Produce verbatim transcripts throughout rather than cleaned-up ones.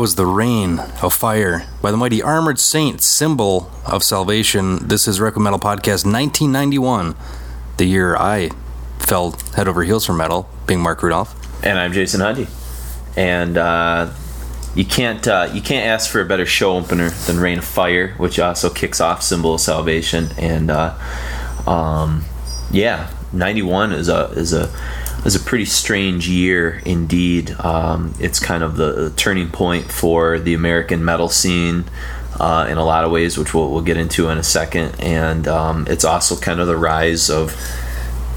that was The Reign of Fire by the mighty Armored Saint, Symbol of Salvation. This is Record Metal Podcast nineteen ninety-one, the year I fell head over heels for metal, being Mark Rudolph. And I'm Jason Hundy. And uh, you can't uh, you can't ask for a better show opener than Reign of Fire, which also kicks off Symbol of Salvation. And uh, um, yeah, ninety-one is a is a It was a pretty strange year indeed. Um, it's kind of the turning point for the American metal scene uh, in a lot of ways, which we'll, we'll get into in a second. And um, it's also kind of the rise of,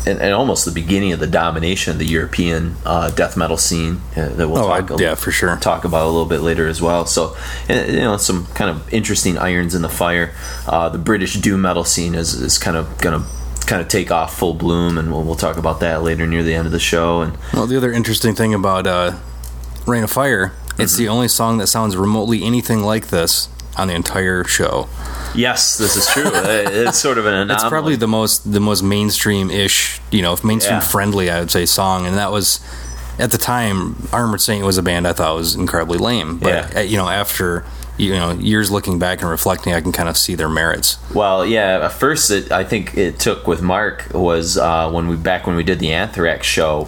and, and almost the beginning of the domination of the European uh, death metal scene uh, that we'll oh, talk, I, a, yeah, for sure. talk about a little bit later as well. So, and, you know, some kind of interesting irons in the fire. Uh, the British doom metal scene is, is kind of going to kind of take off full bloom, and we'll, we'll talk about that later near the end of the show. And well, the other interesting thing about uh, Reign of Fire, mm-hmm. It's the only song that sounds remotely anything like this on the entire show. Yes, this is true. It's sort of an anomaly. It's probably the most the most mainstream-ish, you know, mainstream yeah. friendly, I would say, song. And that was, at the time, Armored Saint was a band I thought was incredibly lame. But yeah. you know, after you know, years looking back and reflecting, I can kind of see their merits. Well, yeah, at first, it, I think it took with Mark was uh, when we back when we did the Anthrax show,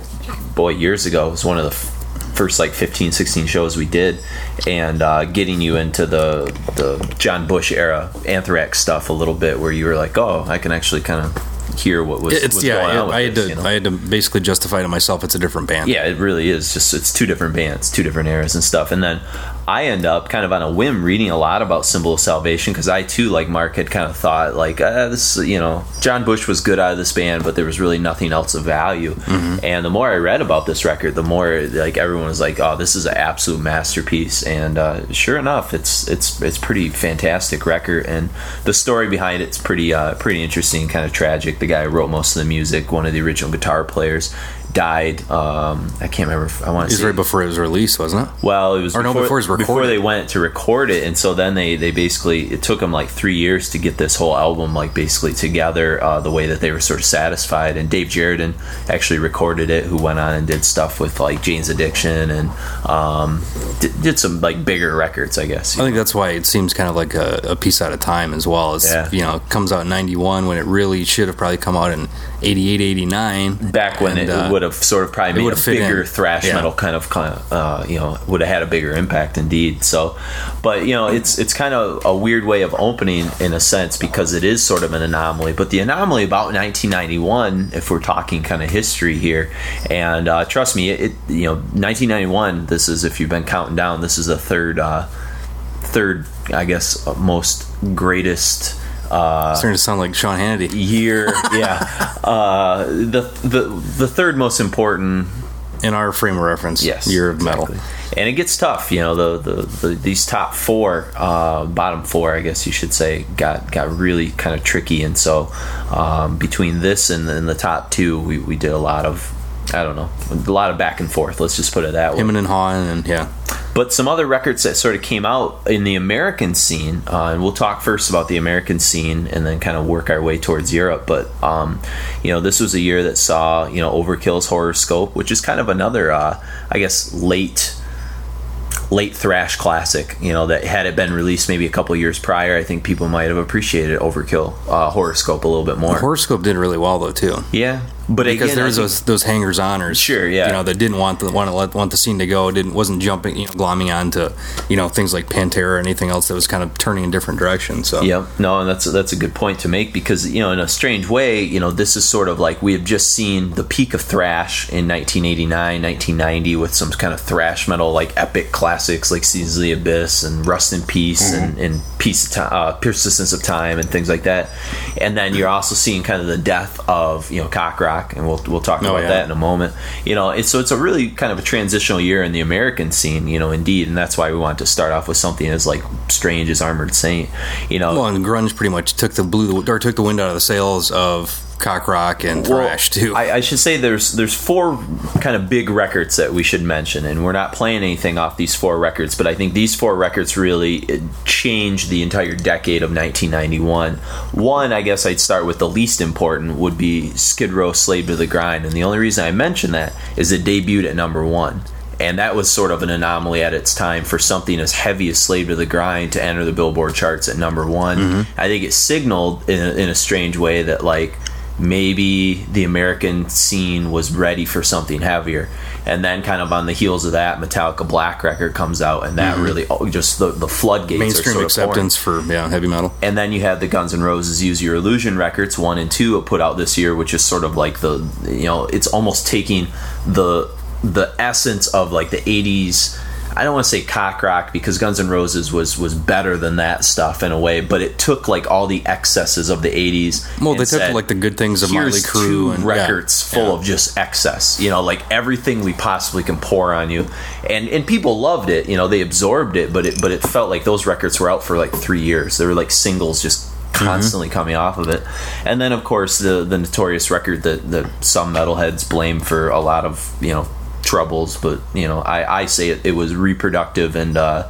boy, years ago. It was one of the f- first like fifteen, sixteen shows we did, and uh, getting you into the the John Bush era Anthrax stuff a little bit, where you were like, oh, I can actually kind of hear what was it's, yeah, going on. With I had this, to you know? I had to basically justify to myself it's a different band. Yeah, it really is. Just it's two different bands, two different eras and stuff. And then I end up kind of on a whim reading a lot about Symbol of Salvation, because I too, like Mark, had kind of thought like uh, this. You know, John Bush was good out of this band, but there was really nothing else of value. Mm-hmm. And the more I read about this record, the more like everyone was like, "Oh, this is an absolute masterpiece." And uh, sure enough, it's it's it's pretty fantastic record, and the story behind it's pretty uh, pretty interesting, kind of tragic. The guy who wrote most of the music, one of the original guitar players, died. Um, I can't remember. If, I want to. It was right it. before it was released, wasn't it? Well, it was. Or before, no, before it was recorded. Before they went to record it, and so then they, they basically it took them like three years to get this whole album like basically together uh, the way that they were sort of satisfied. And Dave Jerden actually recorded it, who went on and did stuff with like Jane's Addiction and um, did, did some like bigger records, I guess. I think know? that's why it seems kind of like a, a piece out of time as well. It's, yeah. You know, it comes out in ninety-one when it really should have probably come out in eighty-eight, eighty-nine. Back when and, it uh, would have sort of probably made a bigger in. thrash yeah. metal kind of, kind of uh, you know, would have had a bigger impact indeed. So, but, you know, it's it's kind of a weird way of opening in a sense, because it is sort of an anomaly. But the anomaly about nineteen ninety-one, if we're talking kind of history here, and uh, trust me, it, it you know, nineteen ninety-one, this is, if you've been counting down, this is the third, uh, third, I guess, most greatest Uh, it's starting to sound like Sean Hannity. Year, yeah. uh, the the the third most important in our frame of reference. Yes, year of exactly. metal, and it gets tough. You know, the the, the these top four, uh, bottom four, I guess you should say, got got really kind of tricky. And so um, between this and, and the top two, we, we did a lot of I don't know, a lot of back and forth. Let's just put it that way. Him and Han, and yeah. But some other records that sort of came out in the American scene, uh, and we'll talk first about the American scene and then kind of work our way towards Europe. But, um, you know, this was a year that saw, you know, Overkill's Horoscope, which is kind of another, uh, I guess, late late thrash classic, you know, that had it been released maybe a couple years prior, I think people might have appreciated Overkill uh, Horoscope a little bit more. The Horoscope did really well, though, too. Yeah. But because again, there was those, those hangers-oners, sure, yeah, you know, that didn't want the want to let, want the scene to go, didn't wasn't jumping, you know, glomming onto, you know, things like Pantera or anything else that was kind of turning in different directions. So yeah, no, and that's a, that's a good point to make, because you know, in a strange way, you know, this is sort of like we have just seen the peak of thrash in nineteen eighty-nine, nineteen ninety with some kind of thrash metal like epic classics like Seasons of the Abyss and Rust in Peace mm-hmm. and and Peace of Time, uh, Persistence of Time and things like that, and then you're also seeing kind of the death of you know cock rock. And we'll we'll talk oh, about yeah. that in a moment. You know, it's, so it's a really kind of a transitional year in the American scene, you know, indeed, and that's why we want to start off with something as like strange as Armored Saint. You know, well, and grunge pretty much took the blew the, or took the wind out of the sails of cock rock and thrash well, too. I, I should say there's there's four kind of big records that we should mention, and we're not playing anything off these four records, but I think these four records really changed the entire decade of nineteen ninety-one. One, I guess I'd start with the least important, would be Skid Row, Slave to the Grind, and the only reason I mention that is it debuted at number one. And that was sort of an anomaly at its time for something as heavy as Slave to the Grind to enter the Billboard charts at number one. Mm-hmm. I think it signaled in a, in a strange way that, like, maybe the American scene was ready for something heavier. And then kind of on the heels of that, Metallica Black record comes out, and that mm-hmm. really oh, just the, the floodgates mainstream are sort of acceptance pouring. for yeah heavy metal. And then you had the Guns N' Roses Use Your Illusion records one and two put out this year, which is sort of like the, you know, it's almost taking the the essence of like the eighties. I don't want to say cock rock, because Guns N' Roses was, was better than that stuff in a way, but it took like all the excesses of the eighties. Well, they took said, like the good things of Motley Crue and records yeah, full yeah. of just excess, you know, like everything we possibly can pour on you. And and people loved it, you know, they absorbed it, but it but it felt like those records were out for like three years. They were like singles just constantly mm-hmm. coming off of it. And then of course the the notorious record that, that some metalheads blame for a lot of, you know, troubles, but you know, I, I say it, it was reproductive and uh,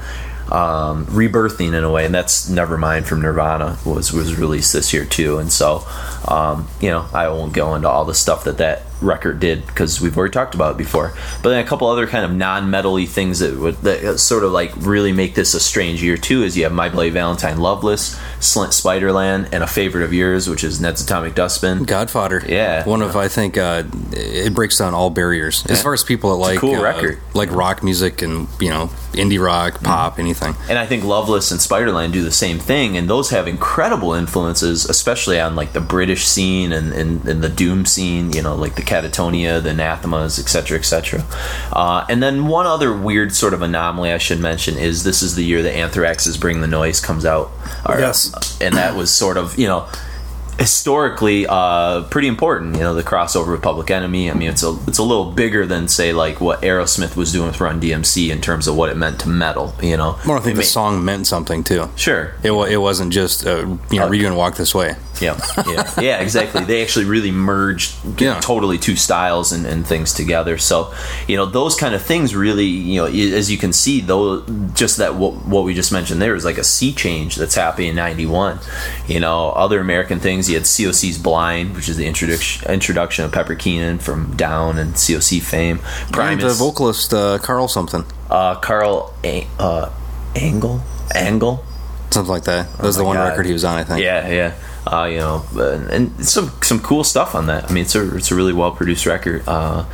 um, rebirthing in a way, and that's Nevermind from Nirvana was was released this year too. And so, um, you know, I won't go into all the stuff that that record did because we've already talked about it before. But then a couple other kind of non-metal-y things that would that sort of like really make this a strange year too is you have My Bloody Valentine, Loveless, Slint, Spiderland, and a favorite of yours, which is Ned's Atomic Dustbin, Godfather. Yeah, one of I think uh, it breaks down all barriers yeah. as far as people that like cool uh, record like rock music and, you know, indie rock, pop, mm-hmm. anything. And I think Loveless and Spiderland do the same thing, and those have incredible influences, especially on like the British scene and and, and the doom scene, you know, like the Catatonia, the Anathemas, etc, et cetera. Uh, and then one other weird sort of anomaly I should mention is this is the year that Anthrax's Bring the Noise comes out. Or, yes. And that was sort of, you know, historically uh, pretty important, you know, the crossover with Public Enemy. I mean, it's a it's a little bigger than, say, like what Aerosmith was doing with Run D M C in terms of what it meant to metal, you know. Well, I think it the made, song meant something, too. Sure. It it wasn't just, uh, you know, okay. Redo and Walk This Way. Yeah, yeah, yeah, exactly. They actually really merged yeah. totally two styles and, and things together. So, you know, those kind of things really, you know, as you can see, though, just that what, what we just mentioned there is like a sea change that's happening in ninety-one. You know, other American things, you had C O C's Blind, which is the introduction introduction of Pepper Keenan from Down and C O C fame. Primus. And the vocalist, uh, Carl something. Uh, Carl A- uh, Angle? Angle? Something like that. That was oh the one God. record he was on, I think. Yeah, yeah. Uh, you know, and, and some some cool stuff on that. I mean, it's a it's a really well produced record. Uh,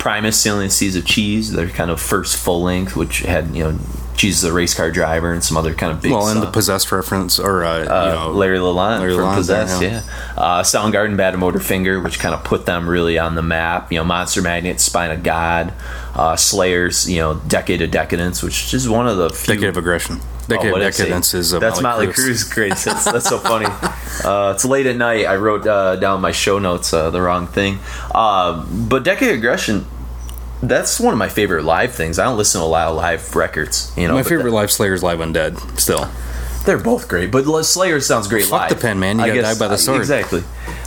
Primus, Sailing the Seas of Cheese, their kind of first full length, which had, you know, Cheese the Race Car Driver and some other kind of big well, stuff. Well, and the Possessed reference, or uh, uh, you know, Larry Lalonde Larry from Lalonde, Possessed, yeah. yeah. Uh, Soundgarden, Bad Motor Finger, which kind of put them really on the map. You know, Monster Magnet, Spine of God, uh, Slayer's, you know, Decade of Decadence, which is one of the few... Decade of Aggression. Decade oh, of Decadence is a That's Motley Crue's great sense. That's so funny. Uh, it's late at night. I wrote uh, down my show notes, uh, the wrong thing. Uh, but Decade of Aggression, that's one of my favorite live things. I don't listen to a lot of live records. You know, my favorite that, live Slayer's Live Undead, still. They're both great, but Slayer sounds great Fuck live. Fuck the pen, man. You got to die by the sword. Exactly.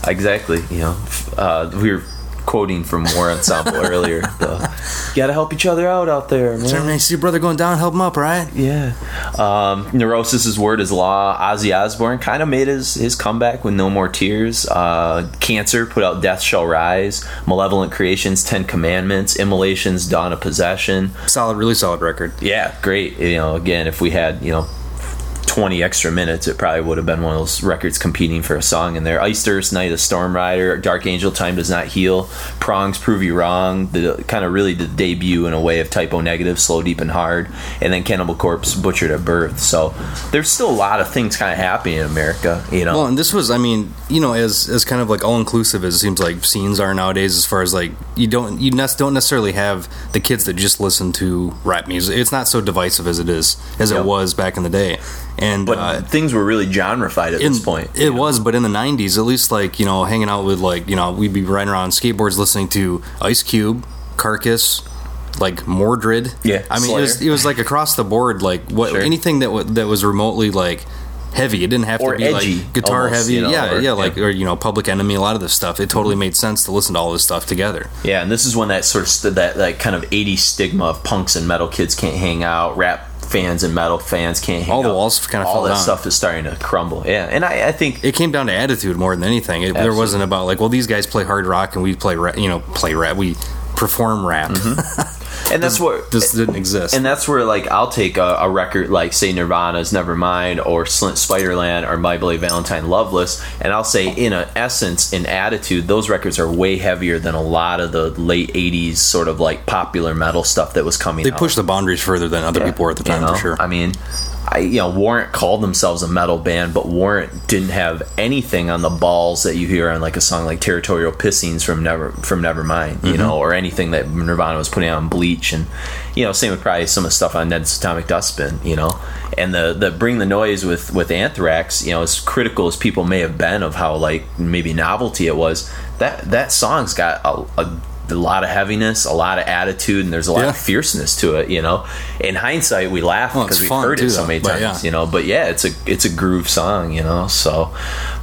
Exactly. You know, uh, we were quoting from War Ensemble earlier. The, gotta help each other out out there, man. When you see your brother going down, help him up, right? Yeah. Um, Neurosis' Word is Law. Ozzy Osbourne kind of made his, his comeback with No More Tears. Uh, Cancer put out Death Shall Rise. Malevolent Creations, Ten Commandments. Immolations, Dawn of Possession. Solid, really solid record. Yeah, great. You know, again, if we had, you know, twenty extra minutes, it probably would have been one of those records competing for a song in there. Iced Earth, Night of the Storm Rider, Dark Angel, Time Does Not Heal, Prongs, Prove You Wrong, the kind of really the debut in a way of Typo Negative, Slow, Deep, and Hard, and then Cannibal Corpse, Butchered at Birth. So there's still a lot of things kind of happening in America, you know. Well, and this was, I mean, you know, as as kind of like all-inclusive as it seems like scenes are nowadays, as far as like, you don't you ne- don't necessarily have the kids that just listen to rap music. It's not so divisive as it is, as yep. it was back in the day. And but uh, things were really genre-fied at in, this point. It know? was, but in the nineties, at least, like, you know, hanging out with, like, you know, we'd be riding around on skateboards listening to Ice Cube, Carcass, like Mordred. Yeah, I mean, it was, it was like across the board, like what sure. anything that w- that was remotely like heavy. It didn't have or to be edgy, like guitar almost, heavy. You know, yeah, or, yeah, like yeah. or you know, Public Enemy. A lot of this stuff. It totally made sense to listen to all this stuff together. Yeah, and this is when that sort of st- that that kind of eighties stigma of punks and metal kids can't hang out, rap fans and metal fans can't hang out. All the walls kind of fell down. All that stuff is starting to crumble. Yeah, and I, I think it came down to attitude more than anything. It, there wasn't about like, well, these guys play hard rock and we play, ra- you know, play rap. We perform rap. Mm-hmm. and that's this, where this didn't exist. And that's where, like, I'll take a, a record like, say, Nirvana's Nevermind or Slint Spiderland or My Bloody Valentine Loveless, and I'll say in an essence, in attitude, those records are way heavier than a lot of the late eighties sort of like popular metal stuff that was coming. They out. Pushed the boundaries further than other yeah. people were at the time, you know? For sure. I mean. I, you know, Warrant called themselves a metal band, but Warrant didn't have anything on the balls that you hear on like a song like Territorial Pissings from Never from Nevermind, you mm-hmm. know, or anything that Nirvana was putting out on Bleach, and you know, same with probably some of the stuff on Ned's Atomic Dustbin, you know, and the the Bring the Noise with with Anthrax, you know, as critical as people may have been of how like maybe novelty it was, that that song's got a, a a lot of heaviness, a lot of attitude, and there's a lot yeah. of fierceness to it, you know. In hindsight, we laugh because well, we've heard too, it so many times, yeah. you know. But yeah, it's a it's a groove song, you know. So,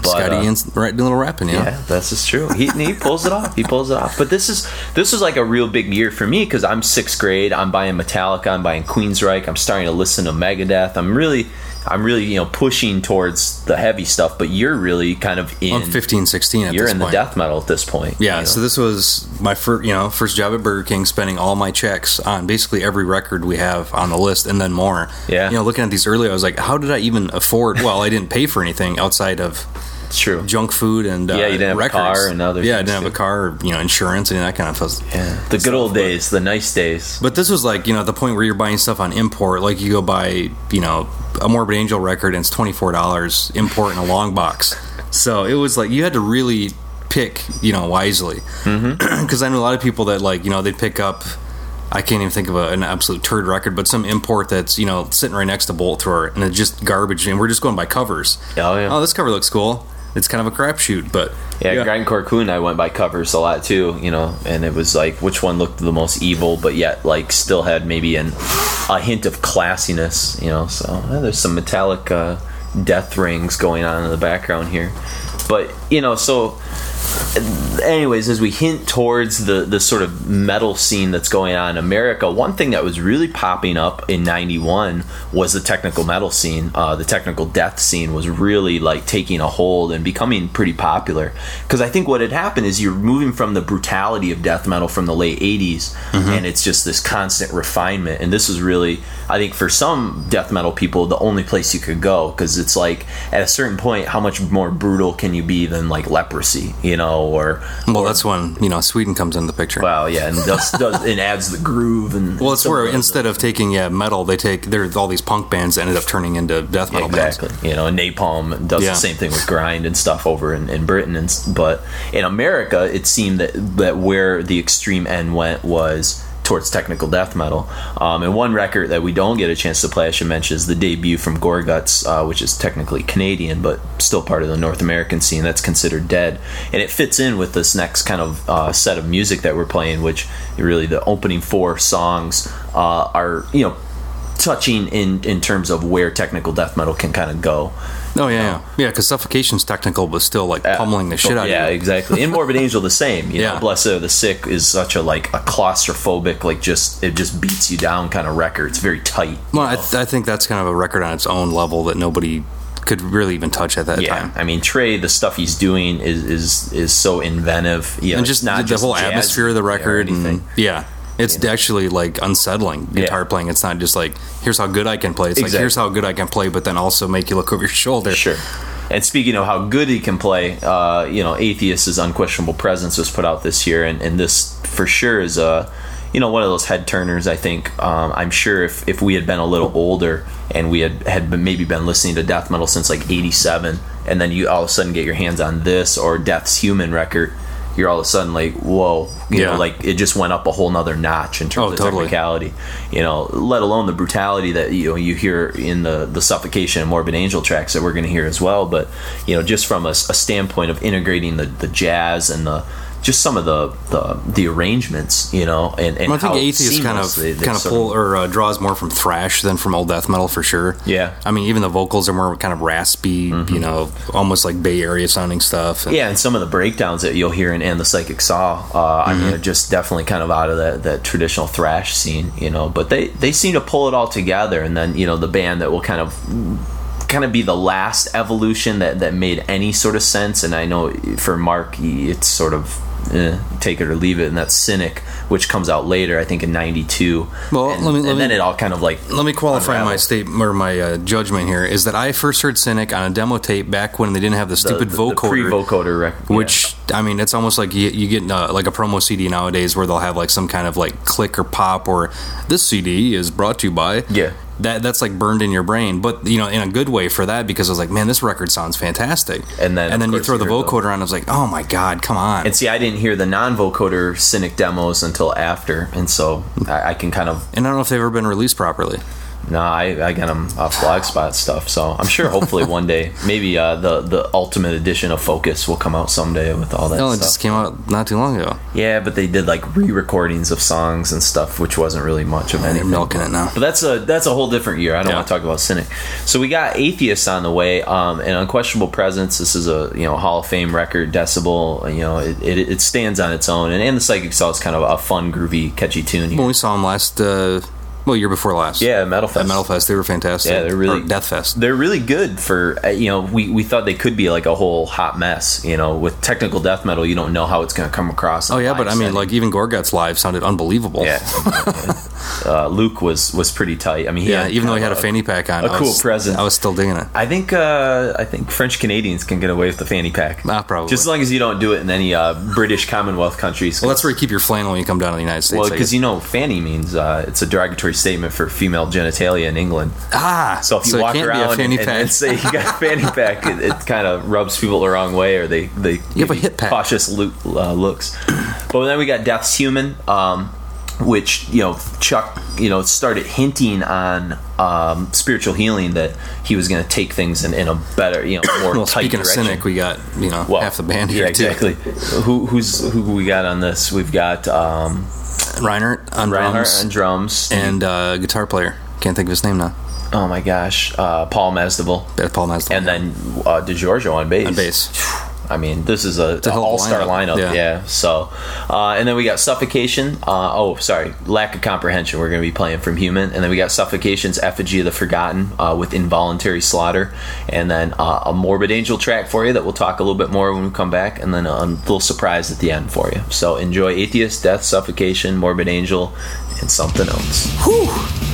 but, Scotty uh, Ian's right, little rapping, yeah. yeah, that's just true. He he pulls it off. He pulls it off. But this is this is like a real big year for me because I'm sixth grade. I'm buying Metallica. I'm buying Queensryche. I'm starting to listen to Megadeth. I'm really. I'm really, you know, pushing towards the heavy stuff, but you're really kind of in... I'm fifteen, sixteen at you're this in point. The death metal at this point. Yeah, you know? So this was my first, you know, first job at Burger King, spending all my checks on basically every record we have on the list, and then more. Yeah. You know, looking at these earlier, I was like, how did I even afford... Well, I didn't pay for anything outside of... True. Junk food and uh, yeah, you didn't have records. A car and other yeah, I didn't have too. A car, or, you know, insurance and that kind of stuff. Yeah, the good old days, the nice days. But this was like, you know, at the point where you're buying stuff on import, like you go buy, you know, a Morbid Angel record and it's twenty four dollars import in a long box. So it was like you had to really pick, you know, wisely, because mm-hmm. I know a lot of people that like, you know, they pick up. I can't even think of a, an absolute turd record, but some import that's, you know, sitting right next to Bolt Thrower and it's just garbage, and we're just going by covers. Oh yeah. Oh, this cover looks cool. It's kind of a crapshoot, but... Yeah, yeah. Grindcore Coon, I went by covers a lot, too, you know, and it was like, which one looked the most evil, but yet, like, still had maybe an, a hint of classiness, you know, so yeah, there's some metallic uh, death rings going on in the background here. But, you know, so... Anyways, as we hint towards the, the sort of metal scene that's going on in America, one thing that was really popping up in ninety-one was the technical metal scene. Uh, the technical death scene was really like taking a hold and becoming pretty popular. Because I think what had happened is you're moving from the brutality of death metal from the late eighties, mm-hmm. and it's just this constant refinement. And this was really, I think for some death metal people, the only place you could go. Because it's like, at a certain point, how much more brutal can you be than like Leprosy, you know? Or well, or, that's when you know Sweden comes into the picture. Well, yeah, and does, does and adds the groove and. Well, it's where instead of taking yeah metal, they take there's all these punk bands that ended up turning into death metal exactly. bands. You know, and Napalm does yeah. the same thing with grind and stuff over in, in Britain, and but in America, it seemed that that where the extreme end went was towards technical death metal. Um, and one record that we don't get a chance to play, I should mention, is the debut from Gorguts, uh, which is technically Canadian, but still part of the North American scene that's considered dead. And it fits in with this next kind of uh, set of music that we're playing, which really the opening four songs uh, are, you know, touching in, in terms of where technical death metal can kind of go. Oh, yeah, um, yeah, because yeah, Suffocation's technical, but still, like, uh, pummeling the shit out yeah, of you. Yeah, exactly. In Morbid Angel, the same. You yeah. know, Blessed Are the Sick is such a, like, a claustrophobic, like, just, it just beats you down kind of record. It's very tight. Well, I, th- I think that's kind of a record on its own level that nobody could really even touch at that yeah. time. I mean, Trey, the stuff he's doing is is, is so inventive. You know, and just not the, just the whole atmosphere of the record. And, yeah. It's you know? actually, like, unsettling guitar yeah. playing. It's not just like, here's how good I can play. It's exactly. like, here's how good I can play, but then also make you look over your shoulder. Sure. And speaking of how good he can play, uh, you know, Atheist's Unquestionable Presence was put out this year, and, and this for sure is, a, you know, one of those head turners, I think. Um, I'm sure if, if we had been a little older and we had, had been, maybe been listening to death metal since, like, eighty-seven, and then you all of a sudden get your hands on this or Death's Human record, you're all of a sudden like, whoa, you yeah. know, like it just went up a whole nother notch in terms oh, of totally. technicality, you know, let alone the brutality that, you know, you hear in the, the Suffocation and Morbid Angel tracks that we're going to hear as well. But, you know, just from a, a standpoint of integrating the, the jazz and the, just some of the, the, the arrangements, you know, and, and well, I think how Atheist kind of they, kind of pull of, or uh, draws more from thrash than from old death metal for sure. Yeah, I mean even the vocals are more kind of raspy, mm-hmm. you know, almost like Bay Area sounding stuff. And, yeah, and some of the breakdowns that you'll hear in "And the Psychic Saw," uh, mm-hmm. I mean, they're just definitely kind of out of that, that traditional thrash scene, you know. But they they seem to pull it all together, and then you know the band that will kind of. kind of be the last evolution that, that made any sort of sense. And I know for Mark, it's sort of eh, take it or leave it, and that's Cynic, which comes out later, I think in ninety-two. Well, and, let me, let and me, then it all kind of like let me qualify unraveled. my statement or my uh, judgment here is that I first heard Cynic on a demo tape back when they didn't have the stupid the, the, vocoder, the pre-vocoder record, yeah. which I mean, it's almost like you, you get uh, like a promo C D nowadays where they'll have like some kind of like click or pop or this C D is brought to you by yeah. That that's like burned in your brain, but you know, in a good way for that, because I was like, man, this record sounds fantastic. And then, and then you throw the vocoder on, I was like, oh my god, come on. And see, I didn't hear the non-vocoder Cynic demos until after, and so I, I can kind of. And I don't know if they've ever been released properly. No, I, I got them off Blogspot stuff, so I'm sure hopefully one day, maybe uh, the, the ultimate edition of Focus will come out someday with all that no, stuff. No, it just came out not too long ago. Yeah, but they did like re-recordings of songs and stuff, which wasn't really much of oh, anything. They're milking it now. But that's a that's a whole different year. I don't yeah. want to talk about Cynic. So we got Atheist on the way, um, and Unquestionable Presence. This is a you know Hall of Fame record, Decibel. You know, it, it, it stands on its own, and, and the Psychic Cell is kind of a fun, groovy, catchy tune here. When we saw him last... Uh Well, year before last. Yeah, Metal Fest. At Metal Fest, they were fantastic. Yeah, they're really... Or Death Fest. They're really good for, you know, we, we thought they could be like a whole hot mess, you know. With technical death metal, you don't know how it's going to come across. Oh, yeah, but setting. I mean, like, even Gorguts live sounded unbelievable. Yeah. uh, Luke was, was pretty tight. I mean, he Yeah, had, even though he had a fanny pack on. A cool was, present. I was still digging it. I think uh, I think French Canadians can get away with the fanny pack. Ah, probably. Just as long as you don't do it in any uh, British Commonwealth countries. Well, that's where you keep your flannel when you come down to the United States. Well, because, you know, fanny means uh, it's a derogatory statement for female genitalia in England. Ah, so if you so walk around and, and say you got a fanny pack, it, it kind of rubs people the wrong way, or they they give a hip pack. Cautious look, uh, looks. But then we got Death's Human, um, which you know Chuck you know started hinting on um, spiritual healing, that he was going to take things in, in a better you know more well, tight speaking direction. Of Cynic, we got you know well, half the band here yeah, too. Exactly. Who who's who we got on this? We've got. Um, Reinhardt on Reinhardt drums, and, drums. and uh, guitar player. Can't think of his name now. Oh my gosh, uh, Paul Masdevil. Yeah, Paul Masdevil. And then uh, DiGiorgio on bass. On bass. I mean, this is a, a all-star lineup. lineup yeah. yeah. So, uh, and then we got Suffocation. Uh, oh, sorry, Lack of Comprehension. We're going to be playing from Human, and then we got Suffocation's Effigy of the Forgotten uh, with Involuntary Slaughter, and then uh, a Morbid Angel track for you that we'll talk a little bit more when we come back, and then a little surprise at the end for you. So enjoy Atheist, Death, Suffocation, Morbid Angel, and something else. Whew.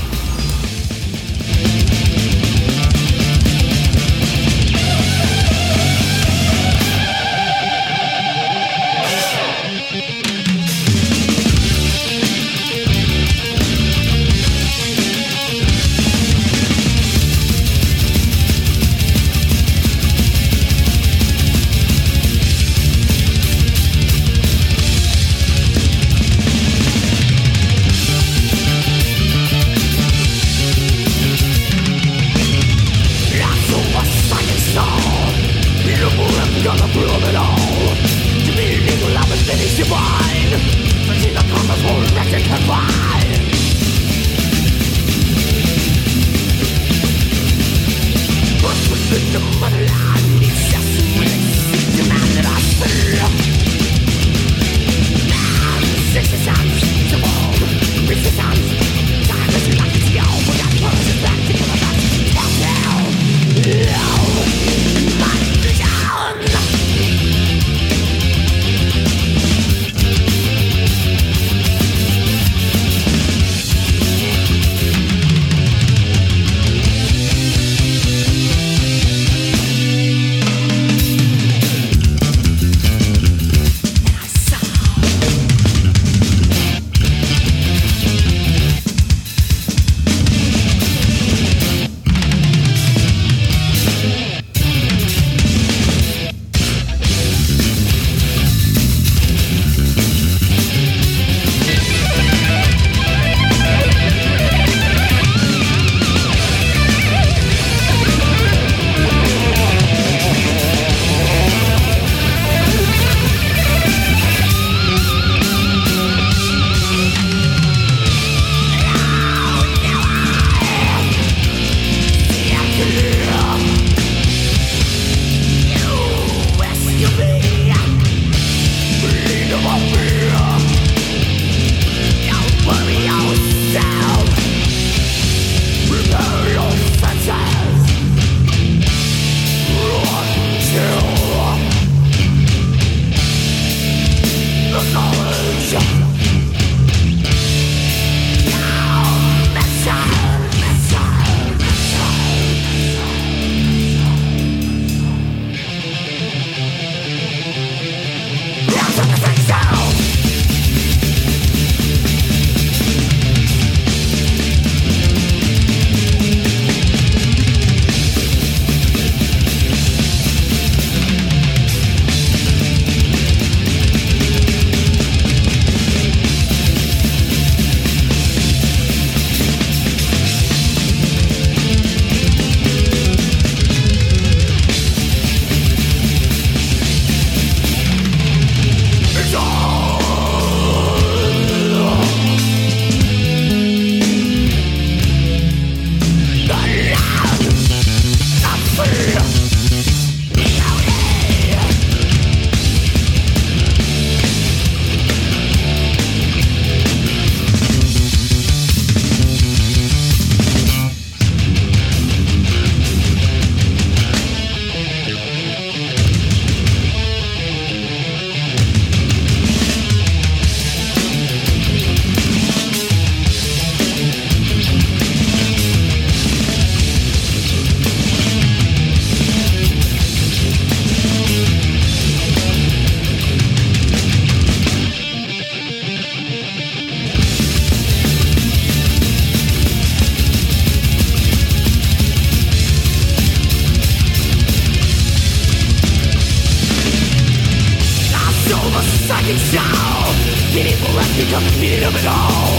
psychic sound. The evil has become the meaning of it all.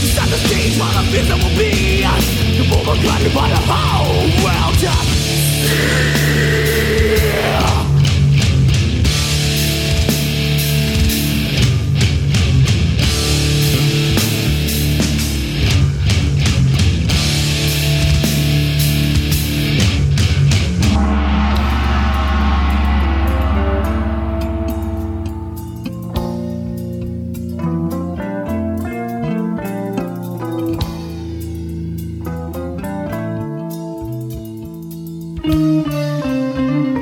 It's time to change what the vision will be. The world will guide by the whole world to see. Thank you.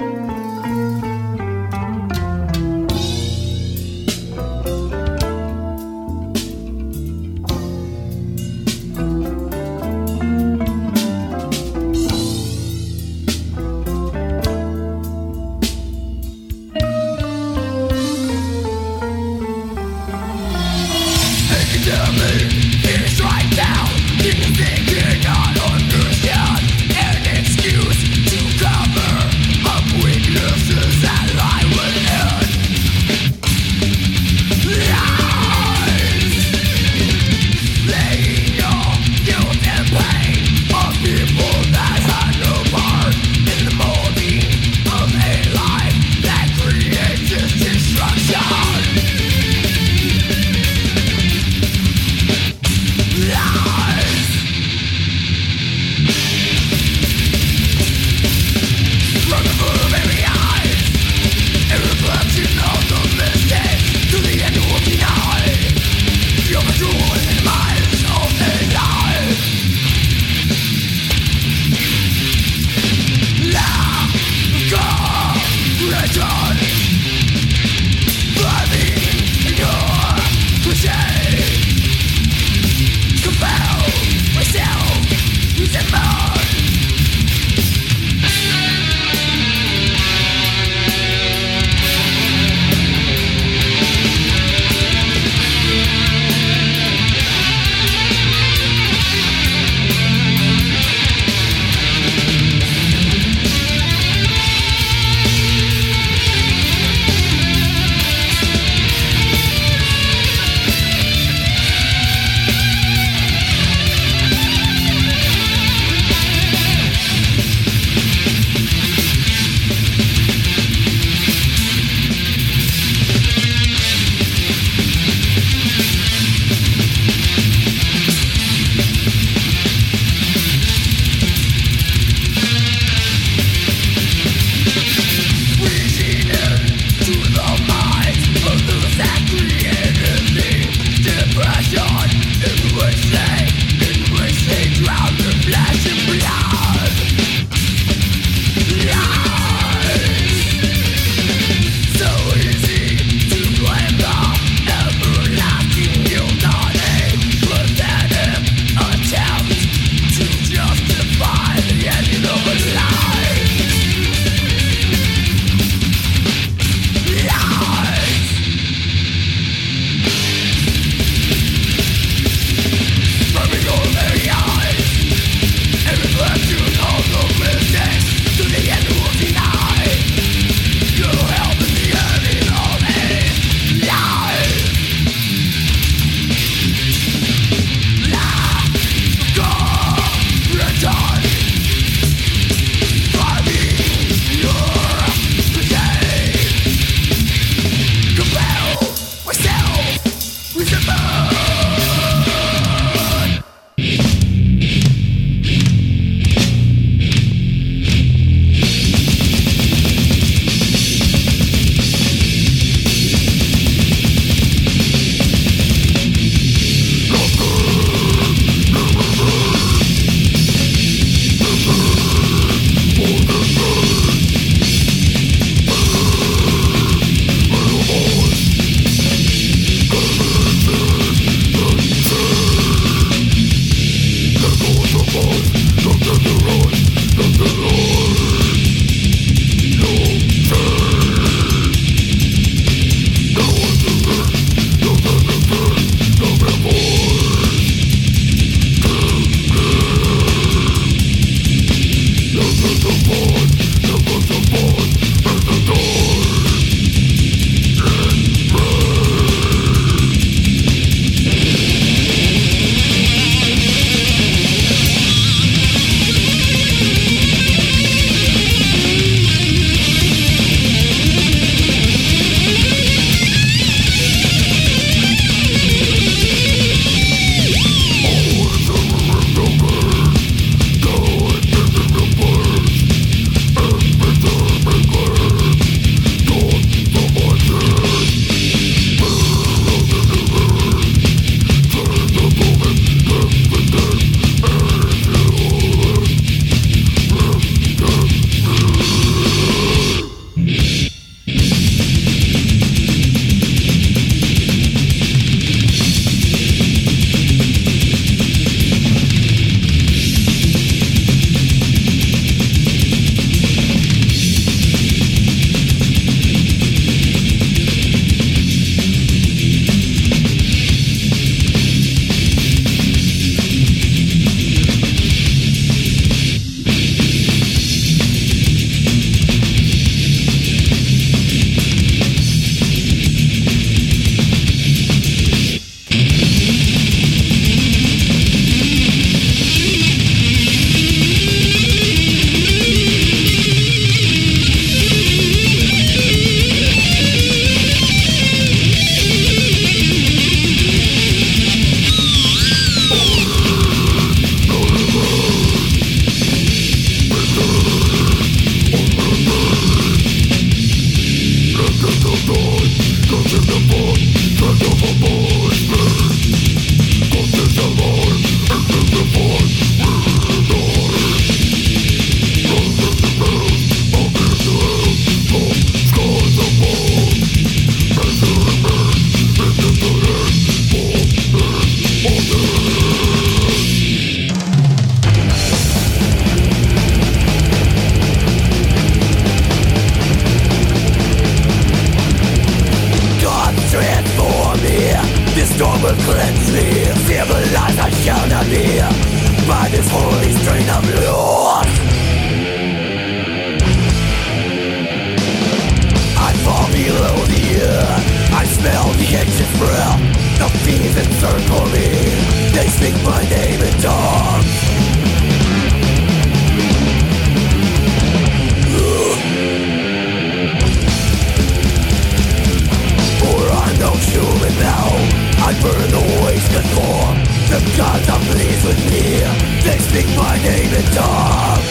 speak my name in tongues.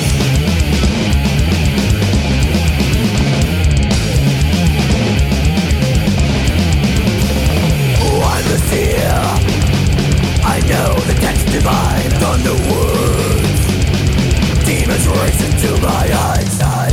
Oh, I'm the seer. I know the text divine on the words. Demons race into my eyesight.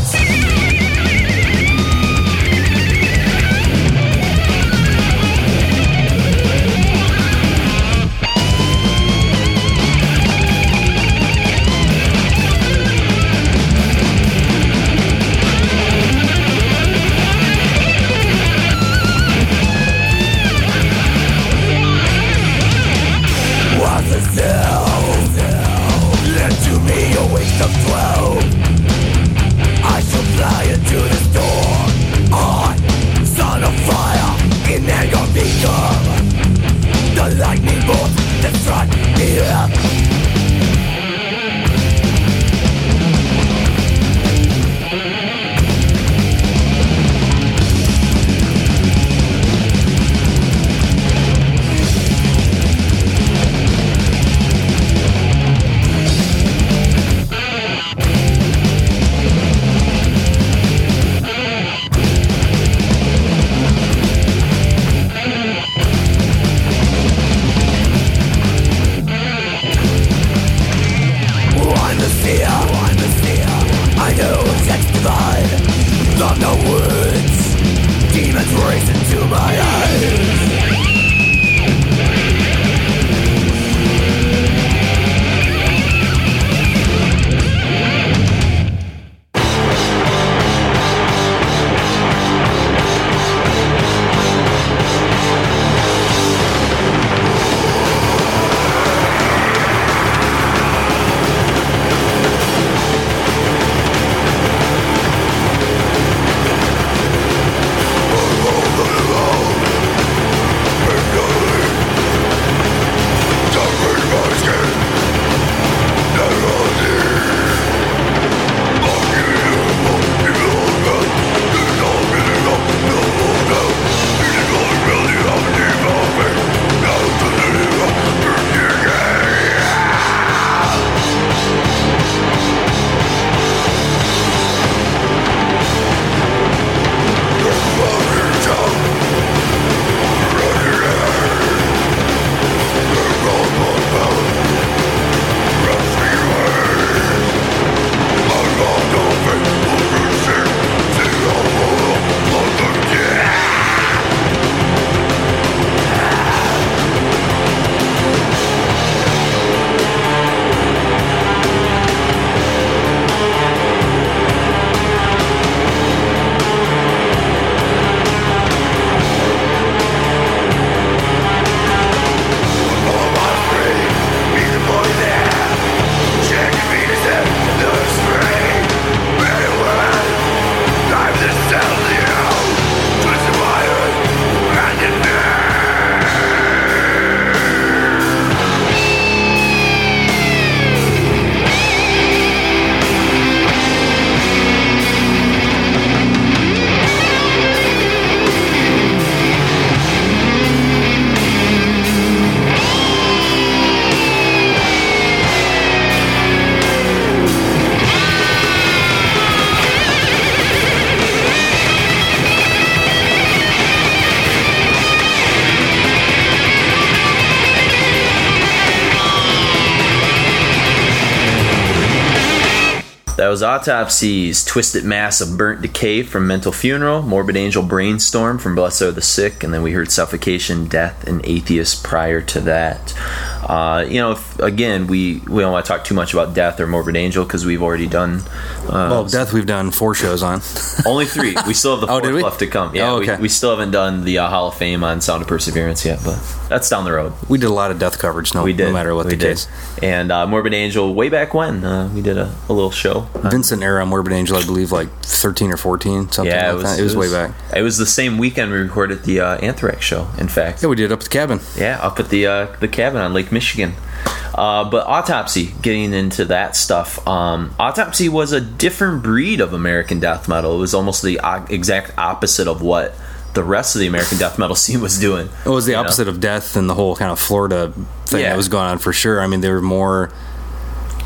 Autopsies, Twisted Mass of Burnt Decay from Mental Funeral, Morbid Angel Brainstorm from Blessed Are the Sick, and then we heard Suffocation, Death, and Atheist prior to that. Uh, you know, if, again, we, we don't want to talk too much about Death or Morbid Angel because we've already done... Uh, well, Death we've done four shows on. Only three. We still have the fourth oh, left to come. Yeah, oh, okay. we, we still haven't done the uh, Hall of Fame on Sound of Perseverance yet, but that's down the road. We did a lot of Death coverage, no, we did. no matter what we the did. case. And uh, Morbid Angel, way back when, uh, we did a, a little show. Vincent era Morbid Angel, I believe, like thirteen or fourteen, something yeah, like was, that. It was, it was way back. It was the same weekend we recorded the uh, Anthrax show, in fact. Yeah, we did up at the cabin. Yeah, up at the uh, the cabin on Lake Michigan. Uh, but Autopsy, getting into that stuff, um, Autopsy was a different breed of American death metal. It was almost the o- exact opposite of what the rest of the American death metal scene was doing. It was the opposite know? of Death and the whole kind of Florida thing yeah. that was going on for sure. I mean, they were more...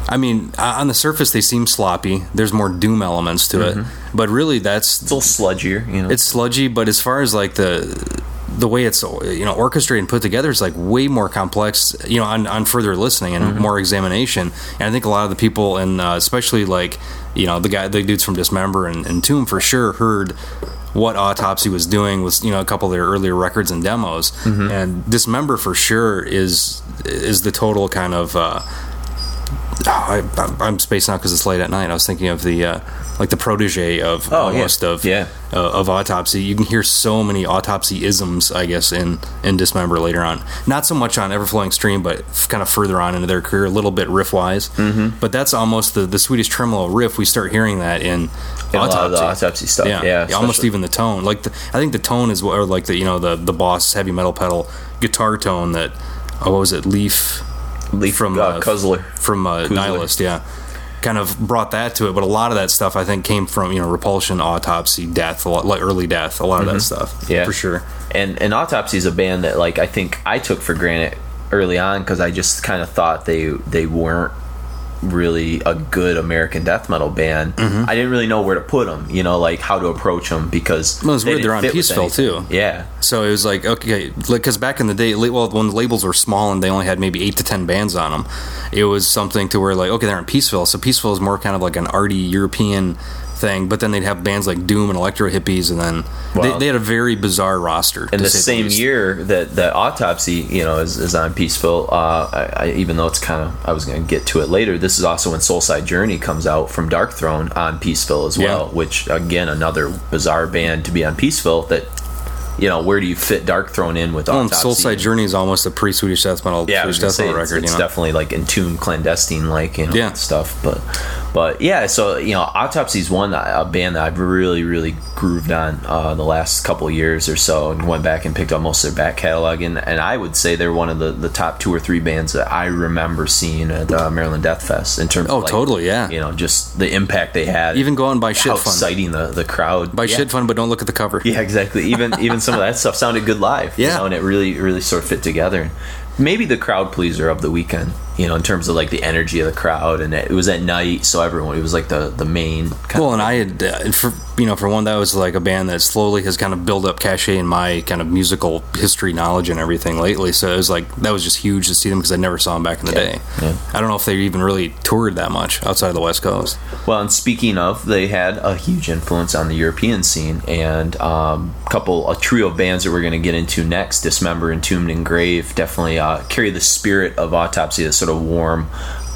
I mean, on the surface, they seem sloppy. There's more doom elements to mm-hmm. it. But really, that's... It's a little sludgier, you know? It's sludgy, but as far as, like, the... the way it's, you know, orchestrated and put together is like way more complex, you know, on, on further listening and mm-hmm. more examination. And I think a lot of the people, and uh, especially like, you know, the guy, the dudes from Dismember and, and Tomb for sure heard what Autopsy was doing with, you know, a couple of their earlier records and demos. Mm-hmm. And Dismember for sure is is the total kind of uh, I, I'm spaced out because it's late at night. I was thinking of the uh, like the protege of oh, almost yeah. of yeah. Uh, of Autopsy. You can hear so many Autopsy isms, I guess, in, in Dismember later on. Not so much on Everflowing Stream, but f- kind of further on into their career, a little bit riff wise. Mm-hmm. But that's almost the the Swedish tremolo riff. We start hearing that in, in Autopsy. A lot of the Autopsy stuff. Yeah, yeah, yeah almost even the tone. Like the, I think the tone is what, or like the you know the the Boss heavy metal pedal guitar tone that oh, what was it Leaf. Leaf from uh, Kuzzler. From uh, Kuzzler. Nihilist, yeah. Kind of brought that to it, but a lot of that stuff I think came from, you know, Repulsion, Autopsy, Death, a lot, like early Death, a lot of mm-hmm. that stuff. Yeah. For sure. And and Autopsy is a band that, like, I think I took for granted early on because I just kind of thought they they weren't really a good American death metal band. Mm-hmm. I didn't really know where to put them, you know, like how to approach them because well, it was they weird. They're on Peaceville too. Yeah, so it was like okay, because back in the day, well, when the labels were small and they only had maybe eight to ten bands on them, it was something to where like okay, they're in Peaceville, so Peaceville is more kind of like an arty European thing, but then they'd have bands like Doom and Electro Hippies, and then wow. they, they had a very bizarre roster. And the same year that the Autopsy, you know, is, is on Peaceville, uh, I, I, even though it's kind of, I was going to get to it later, this is also when Soulside Journey comes out from Dark Throne on Peaceville as well, yeah. which, again, another bizarre band to be on Peaceville that, you know, where do you fit Dark Throne in with well, Autopsy? Soulside Journey is almost a pre-Swedish death metal, yeah, Swedish death metal record. It's, it's you know? Definitely like Entombed, clandestine, like you know yeah. stuff. But, but yeah, so you know, Autopsy's one a band that I've really, really grooved on uh, the last couple of years or so, and went back and picked up most of their back catalog. And, and I would say they're one of the, the top two or three bands that I remember seeing at uh, Maryland Death Fest in terms. Oh, of like, totally, yeah. You know, just the impact they had. Even go on by shit fun, exciting the the crowd. By yeah. shit fun, but don't look at the cover. Yeah, exactly. Even even. Some of that stuff sounded good live, yeah. You know, and it really, really sort of fit together. Maybe the crowd pleaser of the weekend, you know, in terms of like the energy of the crowd, and it was at night, so everyone it was like the the main. Kind well, of and I had, uh, for, you know, for one, that was like a band that slowly has kind of built up cachet in my kind of musical history knowledge and everything lately. So it was like that was just huge to see them because I never saw them back in the yeah. day. Yeah. I don't know if they even really toured that much outside of the West Coast. Well, and speaking of, they had a huge influence on the European scene, and um, couple a trio of bands that we're going to get into next: Dismember, Entombed, and Grave. Definitely uh, carry the spirit of Autopsy. This sort of warm,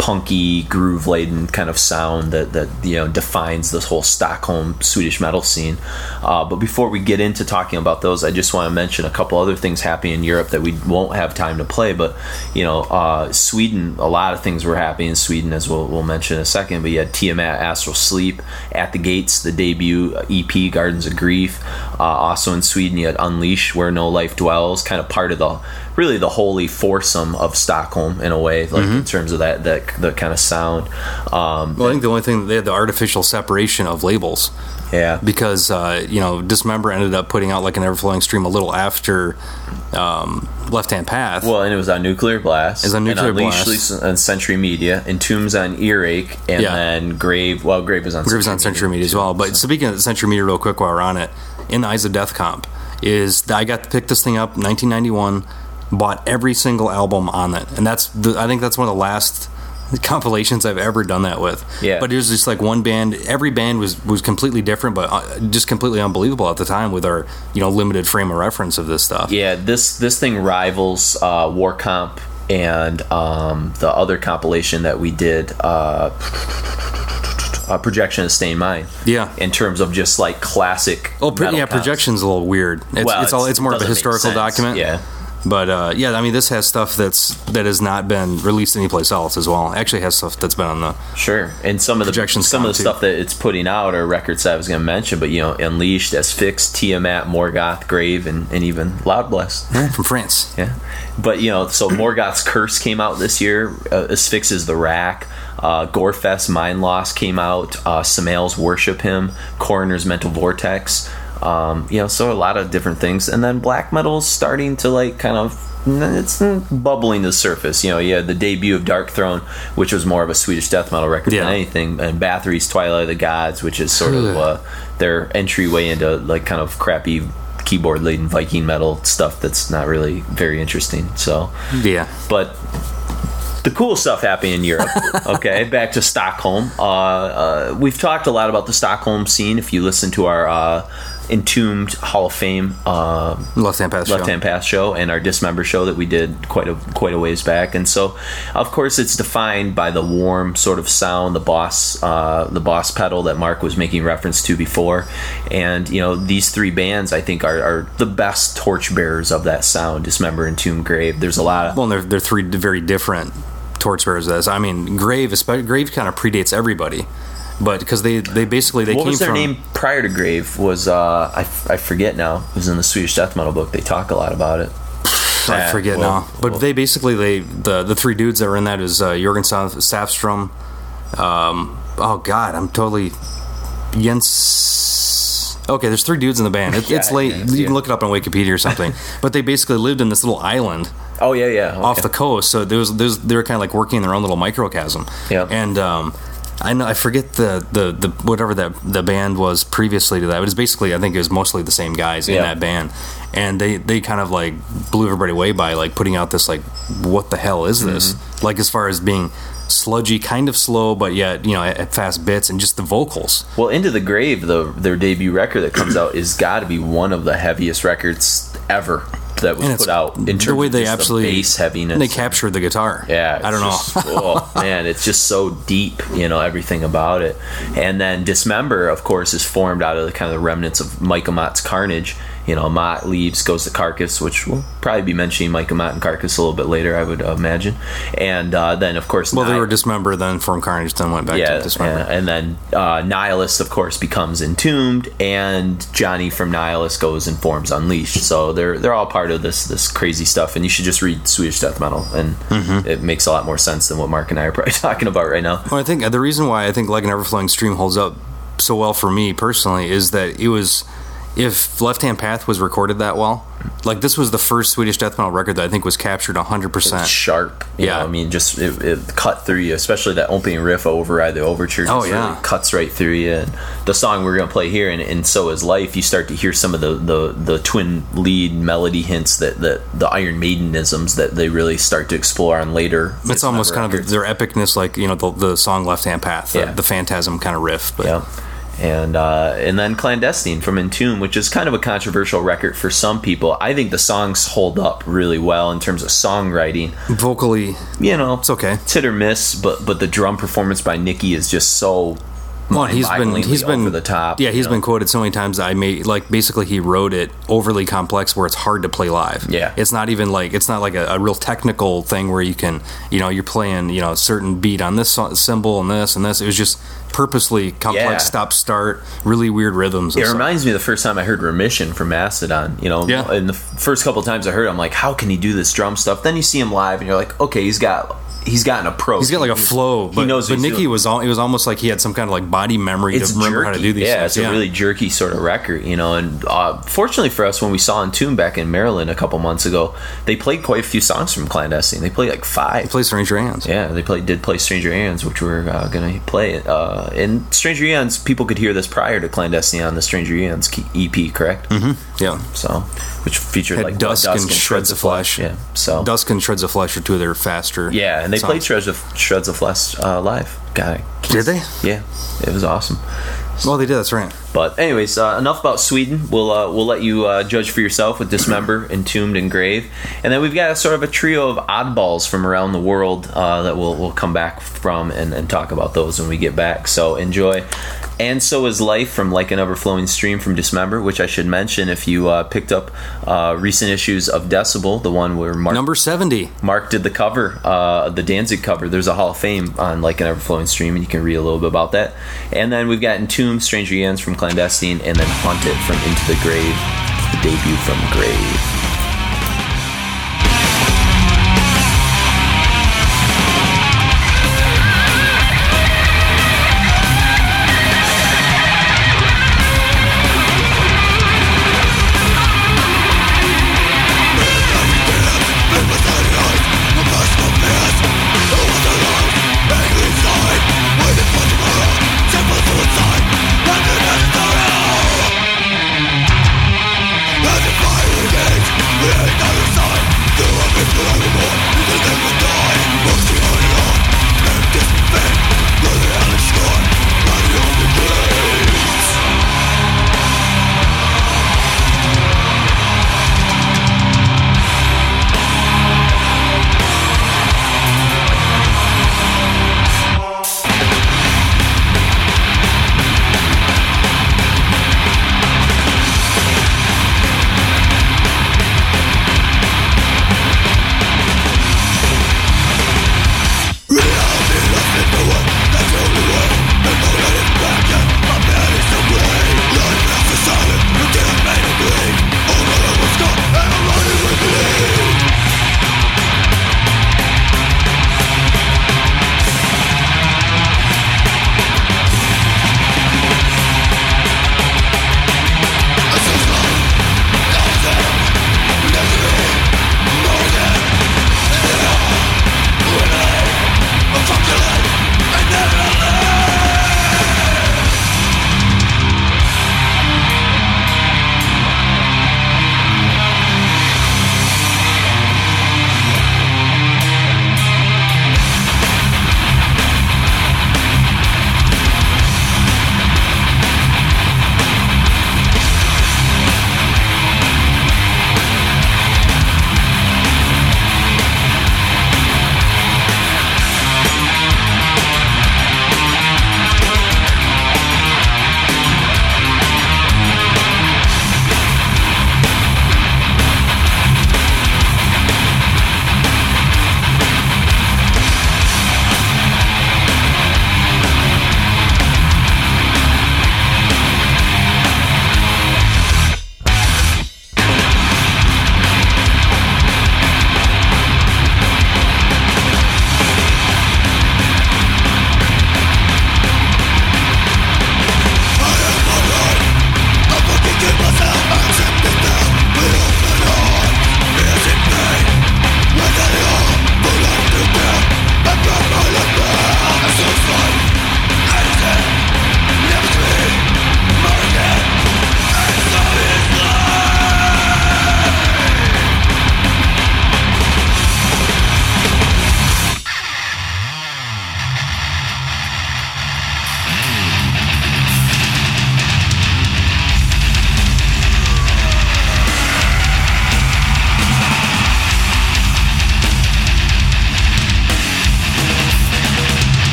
punky, groove-laden kind of sound that, that you know defines this whole Stockholm Swedish metal scene. Uh, but before we get into talking about those, I just want to mention a couple other things happening in Europe that we won't have time to play. But you know, uh, Sweden, a lot of things were happening in Sweden, as we'll, we'll mention in a second. But you had Tiamat, Astral Sleep, At the Gates, the debut E P, Gardens of Grief. Uh, also in Sweden, you had Unleash, Where No Life Dwells, kind of part of the really the holy foursome of Stockholm in a way, like mm-hmm. in terms of that that the kind of sound. Um, well, I think the only thing they had the artificial separation of labels. Yeah, because uh, you know, Dismember ended up putting out like an Everflowing Stream a little after um, Left Hand Path. Well, and it was on Nuclear Blast. It was on Nuclear and Blast. Unleashed on Century Media, Entombed's on Earache, and yeah. then Grave. Well, Grave was on. Grave was on Century Media, Media as well. But so. Speaking of Century Media, real quick while we're on it, in the Eyes of Death comp is I got to pick this thing up nineteen ninety-one. Bought every single album on it, and that's the, I think that's one of the last compilations I've ever done that with. Yeah. But it was just like one band. Every band was, was completely different, but just completely unbelievable at the time with our you know limited frame of reference of this stuff. Yeah, this this thing rivals uh, War Comp and um, the other compilation that we did. Uh, Uh, Projection of Stained Mind. Yeah. In terms of just like classic. Oh, metal yeah. Counts. Projection's a little weird. It's well, it's, it's, all, it's more of a historical document. Yeah. But uh, yeah, I mean, this has stuff that's that has not been released anyplace else as well. It actually has stuff that's been on the sure, and some of the some of the too. Stuff that it's putting out are records that I was going to mention. But you know, Unleashed, Asphyx, Tiamat, Morgoth, Grave, and, and even Loudblast yeah, from France. Yeah, but you know, so Morgoth's Curse came out this year. Uh, Asphyx is the Rack. Uh, Gorefest, Mind Lost came out. Uh, Samael's Worship Hymn, Coroner's Mental Vortex. Um, you know, so a lot of different things. And then black metal's starting to, like, kind of, it's bubbling to the surface. You know, you had the debut of Dark Throne, which was more of a Swedish death metal record yeah. than anything, and Bathory's Twilight of the Gods, which is sort of uh, their entryway into, like, kind of crappy keyboard laden Viking metal stuff that's not really very interesting. So yeah, but the cool stuff happening in Europe. Okay, back to Stockholm. Uh, uh, we've talked a lot about the Stockholm scene. If you listen to our uh, Entombed Hall of Fame uh, Left Hand Path Left Hand Path show and our Dismember show that we did quite a quite a ways back, and so of course it's defined by the warm sort of sound, the boss uh, the boss pedal that Mark was making reference to before, and you know these three bands I think are, are the best torchbearers of that sound: Dismember, Entombed, Grave. There's a lot of well, they're they're three very different torchbearers of this. I mean, Grave, Grave kind of predates everybody. But because they, they basically they what came was their from, name prior to Grave was uh, I, f- I forget now. It was in the Swedish death metal book. They talk a lot about it. I forget well, now. But well. they basically they the, the three dudes that were in that is uh, Jörgen Safstrom. Um, oh God, I'm totally Jens. Okay, there's three dudes in the band. It, yeah, it's late. Yeah, you can look it up on Wikipedia or something. But they basically lived in this little island. Oh yeah, yeah. Okay. Off the coast. So there was, there was they were kind of like working in their own little microcosm. Yeah. And um. I know I forget the, the, the whatever that the band was previously to that, but it's basically I think it was mostly the same guys in yeah. that band, and they, they kind of like blew everybody away by like putting out this like what the hell is this mm-hmm. like as far as being sludgy, kind of slow, but yet you know at fast bits, and just the vocals. Well, Into the Grave, the their debut record that comes out is got to be one of the heaviest records ever that was put out in terms the way they of absolutely the bass heaviness. They captured the guitar. Yeah, I don't just, know. Oh man, it's just so deep, you know, everything about it. And then Dismember, of course, is formed out of the kind of the remnants of Michael Mott's Carnage. You know, Mott leaves, goes to Carcass, which we'll probably be mentioning Michael Mott and Carcass a little bit later, I would imagine. And uh, then, of course... Well, Ni- they were Dismember, then from Carnage, then went back yeah, to Dismember. Yeah, and then uh, Nihilist, of course, becomes Entombed, and Johnny from Nihilist goes and forms Unleashed. So they're they're all part of this this crazy stuff, and you should just read Swedish Death Metal, and mm-hmm. it makes a lot more sense than what Mark and I are probably talking about right now. Well, I think the reason why I think Like an Everflowing Stream holds up so well for me, personally, is that it was... If Left Hand Path was recorded that well, like this was the first Swedish death metal record that I think was captured one hundred percent. It's sharp. You yeah. know, I mean, just it, it cut through you, especially that opening riff, Override the Overture. Just oh, yeah. Really cuts right through you. And the song we're going to play here, and, and So Is Life, you start to hear some of the, the, the twin lead melody hints that, that the Iron Maidenisms that they really start to explore on later. It's almost kind records. Of their epicness, like, you know, the, the song Left Hand Path, the, yeah. the Phantasm kind of riff. But. Yeah. And uh, and then Clandestine from Entombed, which is kind of a controversial record for some people. I think the songs hold up really well in terms of songwriting. Vocally, you know, it's okay. It's hit or miss, but but the drum performance by Nicky is just so well, he's been he's been over the top. Yeah, he's know? been quoted so many times. I may like basically he wrote it overly complex where it's hard to play live. Yeah, it's not even like it's not like a, a real technical thing where you can you know you're playing you know a certain beat on this cymbal and this and this. It was just. Purposely complex yeah. stop start, really weird rhythms. It stuff. Reminds me of the first time I heard Remission from Mastodon. You know, yeah. And the first couple of times I heard, it, I'm like, how can he do this drum stuff? Then you see him live, and you're like, okay, he's got he's got an approach. He's got like a he's, flow. But, he knows. But Nicky was all. It was almost like he had some kind of like body memory it's to remember jerky. How to do these. Yeah, things. It's yeah. a really jerky sort of record. You know, and uh, fortunately for us, when we saw Entombed back in Maryland a couple months ago, they played quite a few songs from Clandestine. They played like five. They played Stranger Hands. Yeah, they played did play Stranger Hands, which we're uh, gonna play it. Uh, Uh, and Stranger Eons, people could hear this prior to Clandestine on the Stranger Eons E P, correct? Mm-hmm. Yeah. So, which featured Had like Dusk, Dusk and, and Shreds of Flesh. Flesh. Yeah. So Dusk and Shreds of Flesh are two of their faster. Yeah, and they songs. played Shreds of Shreds of Flesh uh, live. God, did they? Yeah, it was awesome. Well, they did. That's right. But anyways, uh, enough about Sweden. We'll uh, we'll let you uh, judge for yourself with Dismember, Entombed, and Grave. And then we've got a sort of a trio of oddballs from around the world uh, that we'll we'll come back from and, and talk about those when we get back. So enjoy. And So Is Life from Like an Overflowing Stream from Dismember, which I should mention if you uh, picked up uh, recent issues of Decibel, the one where Mark... Number seventy. Mark did the cover, uh, the Danzig cover. There's a Hall of Fame on Like an Overflowing Stream, and you can read a little bit about that. And then we've got Entombed, Stranger Eons from Clandestine, and then Haunted from Into the Grave, the debut from Grave.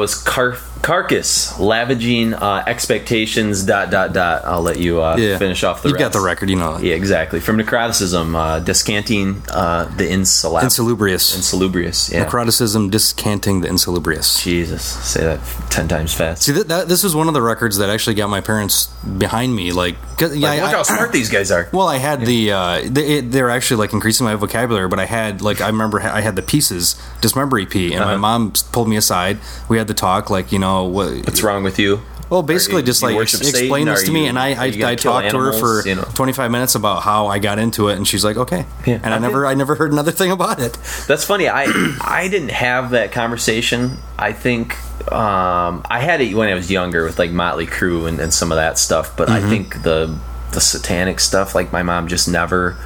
was Car- Carcass, Lavaging uh, Expectations, dot, dot, dot. I'll let you uh, yeah. finish off the You've rest. You've got the record, you know. Yeah, exactly. From Necroticism, uh, Descanting uh, the insalab- Insalubrious. Insalubrious, yeah. Necroticism, Descanting the Insalubrious. Jesus, say that ten times fast. See, that, that, this is one of the records that actually got my parents behind me. Like, yeah, like I, look I, how smart these guys are. Well, I had yeah. the, uh, they, it, they were actually like increasing my vocabulary, but I had, like, I remember I had the Pieces, Dismember E P, and uh-huh. my mom pulled me aside. We had the talk, like, you know, what, what's wrong with you? Well, basically, you, just like ex- explain this to you, me, and I I, I talked animals, to her for you know. twenty-five minutes about how I got into it, and she's like, okay, yeah, and I, I never I never heard another thing about it. That's funny. I I didn't have that conversation. I think um, I had it when I was younger with like Motley Crue and, and some of that stuff, but mm-hmm. I think the the satanic stuff, like my mom just never.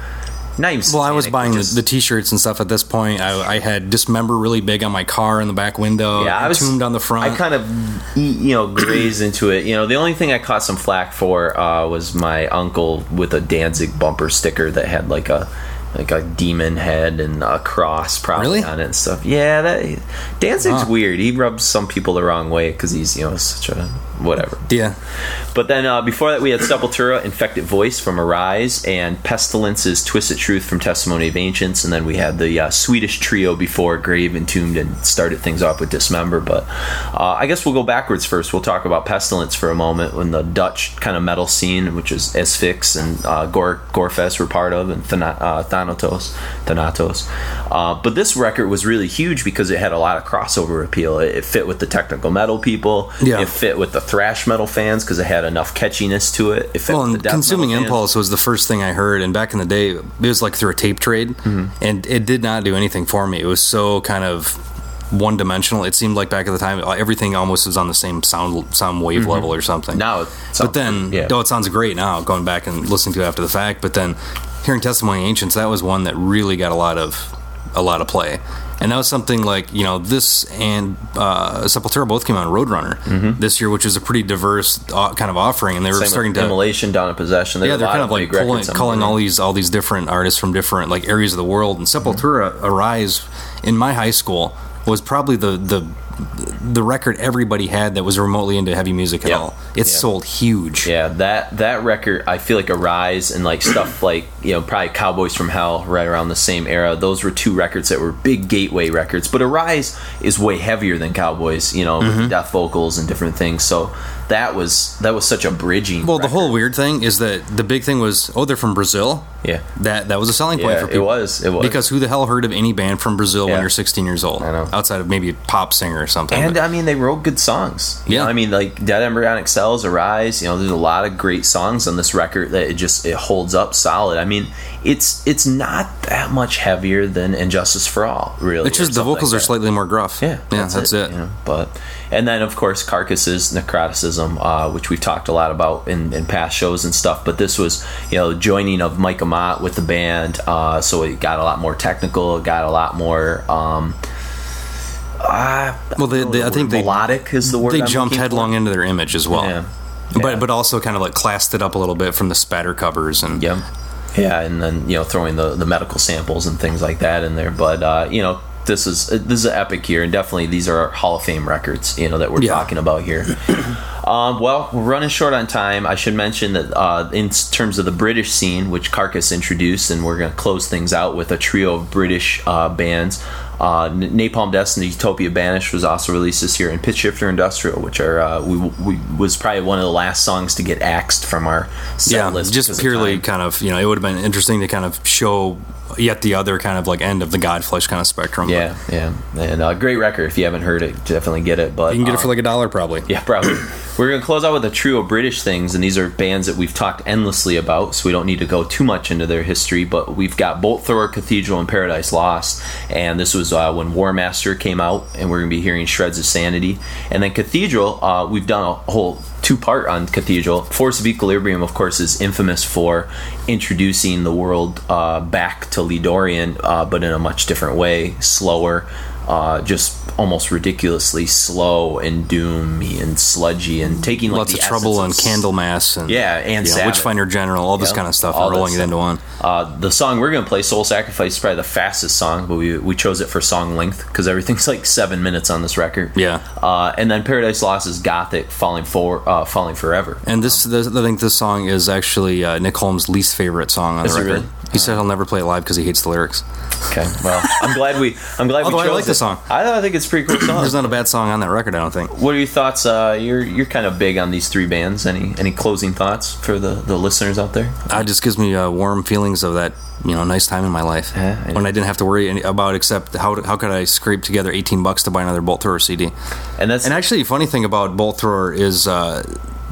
Not even satanic, well, I was buying just, the T-shirts and stuff at this point. I, I had Dismember really big on my car in the back window. Yeah, I was Entombed on the front. I kind of, you know, grazed into it. You know, the only thing I caught some flack for uh, was my uncle with a Danzig bumper sticker that had like a like a demon head and a cross probably really? on it and stuff. Yeah, that Danzig's huh. weird. He rubs some people the wrong way because he's, you know, such a whatever. Yeah. But then uh, before that we had Sepultura, Infected Voice from Arise, and Pestilence's Twisted Truth from Testimony of Ancients, and then we had the uh, Swedish trio before Grave, Entombed, and started things off with Dismember. But uh, I guess we'll go backwards first. We'll talk about Pestilence for a moment, when the Dutch kind of metal scene, which is Asphyx and uh, Gore, Gorefest were part of, and Thana- uh, Thanatos. Thanatos. Uh, but this record was really huge because it had a lot of crossover appeal. It, it fit with the technical metal people. Yeah. It fit with the thrash metal fans because it had enough catchiness to it. It well, and Consuming Impulse fans. Was the first thing I heard, and back in the day, it was like through a tape trade, mm-hmm. and it did not do anything for me. It was so kind of one-dimensional. It seemed like back at the time, everything almost was on the same sound sound wave mm-hmm. level or something. Now, it sounds, but then, yeah. though it sounds great now, going back and listening to it after the fact, but then hearing Testimony of Ancients, that was one that really got a lot of a lot of play. And that was something like, you know, this and uh, Sepultura both came out on Roadrunner mm-hmm. this year, which is a pretty diverse uh, kind of offering. And they were Same starting to... Immolation, Dawn of Possession. They yeah, they're kind of like pulling, calling all these all these different artists from different, like, areas of the world. And Sepultura mm-hmm. Arise, in my high school, was probably the... the the record everybody had that was remotely into heavy music at yep. all. It yep. sold huge. Yeah, that that record, I feel like Arise and like stuff like, you know, probably Cowboys from Hell right around the same era. Those were two records that were big gateway records. But Arise is way heavier than Cowboys, you know, mm-hmm. with death vocals and different things. So that was that was such a bridging Well, record. The whole weird thing is that the big thing was, oh, they're from Brazil? Yeah. That that was a selling point yeah, for people. It was. It was. Because who the hell heard of any band from Brazil yeah. when you're sixteen years old? I know. Outside of maybe a pop singer or something. And, but. I mean, they wrote good songs. You yeah. know, I mean, like Dead Embryonic Cells, Arise, you know, there's a lot of great songs on this record that it just, it holds up solid. I mean, it's it's not that much heavier than Injustice for All, really. It's just the vocals like are slightly more gruff. Yeah. Yeah, that's, that's it. it. You know, but... And then, of course, Carcass's Necroticism, uh, which we've talked a lot about in, in past shows and stuff. But this was, you know, joining of Mike Amott with the band, uh, so it got a lot more technical. It got a lot more. Um, uh, well, they, I, they, the I think melodic they, is the word. They I'm jumped headlong for. Into their image as well, yeah. Yeah. but but also kind of like classed it up a little bit from the spatter covers and. Yeah, yeah, and then you know throwing the the medical samples and things like that in there, but uh, you know. This is this is an epic year, and definitely these are our Hall of Fame records, you know, that we're yeah. talking about here. Um, well, we're running short on time. I should mention that uh, in terms of the British scene, which Carcass introduced, and we're going to close things out with a trio of British uh, bands. Uh, Napalm Death and the Utopia Banished was also released this year, and Pitch Shifter Industrial, which are uh, we, we was probably one of the last songs to get axed from our set yeah, list. Yeah, just purely of kind of, you know, it would have been interesting to kind of show yet the other kind of like end of the Godflesh kind of spectrum. Yeah, but. yeah, and a uh, great record if you haven't heard it, definitely get it. But you can get um, it for like a dollar probably. Yeah, probably. We're going to close out with a trio of British things, and these are bands that we've talked endlessly about, so we don't need to go too much into their history, but we've got Bolt Thrower, Cathedral, and Paradise Lost, and this was uh, when War Master came out, and we're going to be hearing Shreds of Sanity. And then Cathedral, uh, we've done a whole two-part on Cathedral. Force of Equilibrium, of course, is infamous for introducing the world uh, back to Lee Dorian, uh, but in a much different way, slower, uh, just almost ridiculously slow and doomy and sludgy and taking like, lots the of trouble and Candlemass and yeah and you know, Witchfinder General, all this yeah, kind of stuff, and rolling it into one. Uh, the song we're gonna play, Soul Sacrifice, is probably the fastest song, but we we chose it for song length because everything's like seven minutes on this record. Yeah, uh, and then Paradise Lost is Gothic, Falling for uh, Falling Forever. And this, this, I think, this song is actually uh, Nick Holmes' least favorite song on is the record. It really? He said he'll never play it live because he hates the lyrics. Okay, well, I'm glad we. I'm glad Although we chose I like it. the song. I, I think it's a pretty cool song. There's not a bad song on that record, I don't think. What are your thoughts? Uh, you're you're kind of big on these three bands. Any any closing thoughts for the, the listeners out there? Uh, it just gives me uh, warm feelings of that, you know, nice time in my life yeah, I when I didn't have to worry any, about except how how could I scrape together eighteen bucks to buy another Bolt Thrower C D. And that's and actually, the funny thing about Bolt Thrower is. Uh,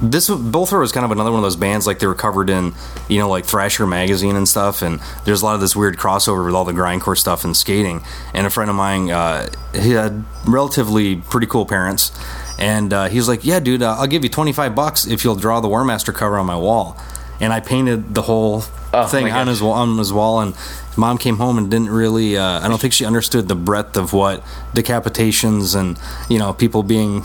This Bolt Thrower is kind of another one of those bands like they were covered in, you know, like Thrasher magazine and stuff, and there's a lot of this weird crossover with all the grindcore stuff and skating. And a friend of mine, uh, he had relatively pretty cool parents, and uh, he was like, "Yeah, dude, uh, I'll give you twenty-five bucks if you'll draw the War Master cover on my wall." And I painted the whole oh, thing on his on his wall, and Mom came home and didn't really. Uh, I don't think she understood the breadth of what decapitations and, you know, people being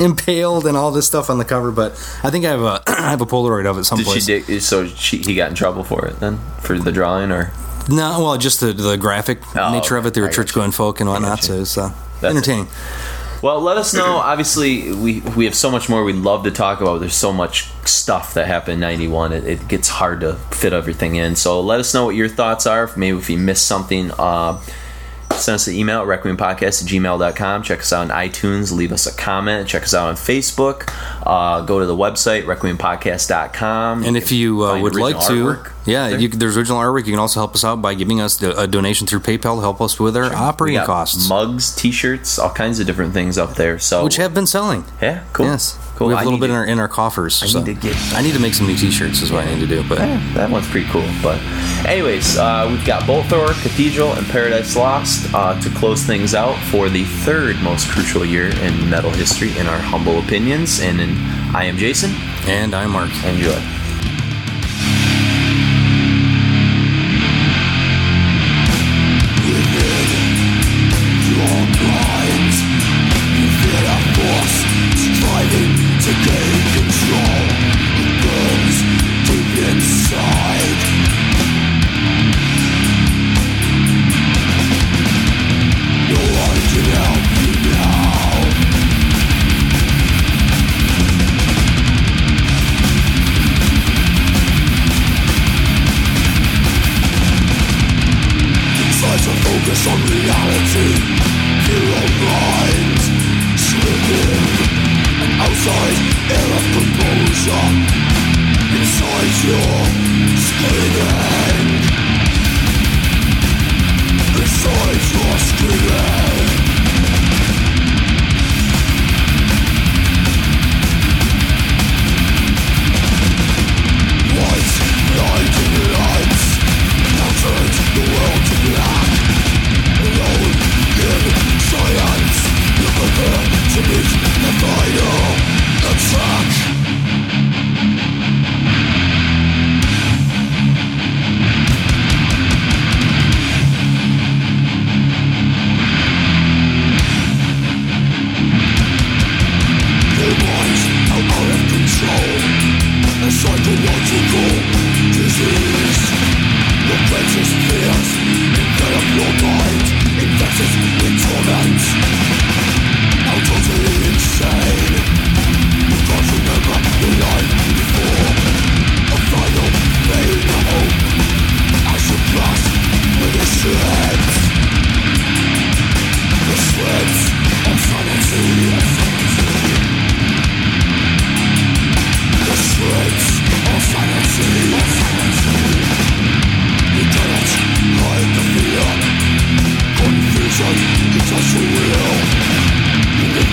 impaled and all this stuff on the cover. But I think I have a I have a Polaroid of it someplace. Did she dig, so she, he got in trouble for it then for the drawing or no? Well, just the the graphic oh, nature of it. They were church going folk and whatnot. So it's uh, entertaining. It. Well, let us know. Obviously, we we have so much more we'd love to talk about. There's so much stuff that happened in ninety-one. It, it gets hard to fit everything in. So let us know what your thoughts are. Maybe if you missed something. Uh, Send us an email at requiem podcast at gmail dot com. Check us out on iTunes. Leave us a comment. Check us out on Facebook. Uh, go to the website, requiem podcast dot com. And if you uh, would like to, artwork. yeah, there. you, there's original artwork. You can also help us out by giving us a donation through PayPal to help us with our sure. operating costs. Mugs, T-shirts, all kinds of different things up there. So which have been selling. Yeah, cool. Yes. Cool. We have a little bit to, in, our, in our coffers. I, so. need to get, I need to make some new T-shirts is what I need to do. But yeah, that one's pretty cool. But anyways, uh, we've got Bolt Thrower, Cathedral, and Paradise Lost uh, to close things out for the third most crucial year in metal history, in our humble opinions. And in, I am Jason. And I'm Mark. Enjoy.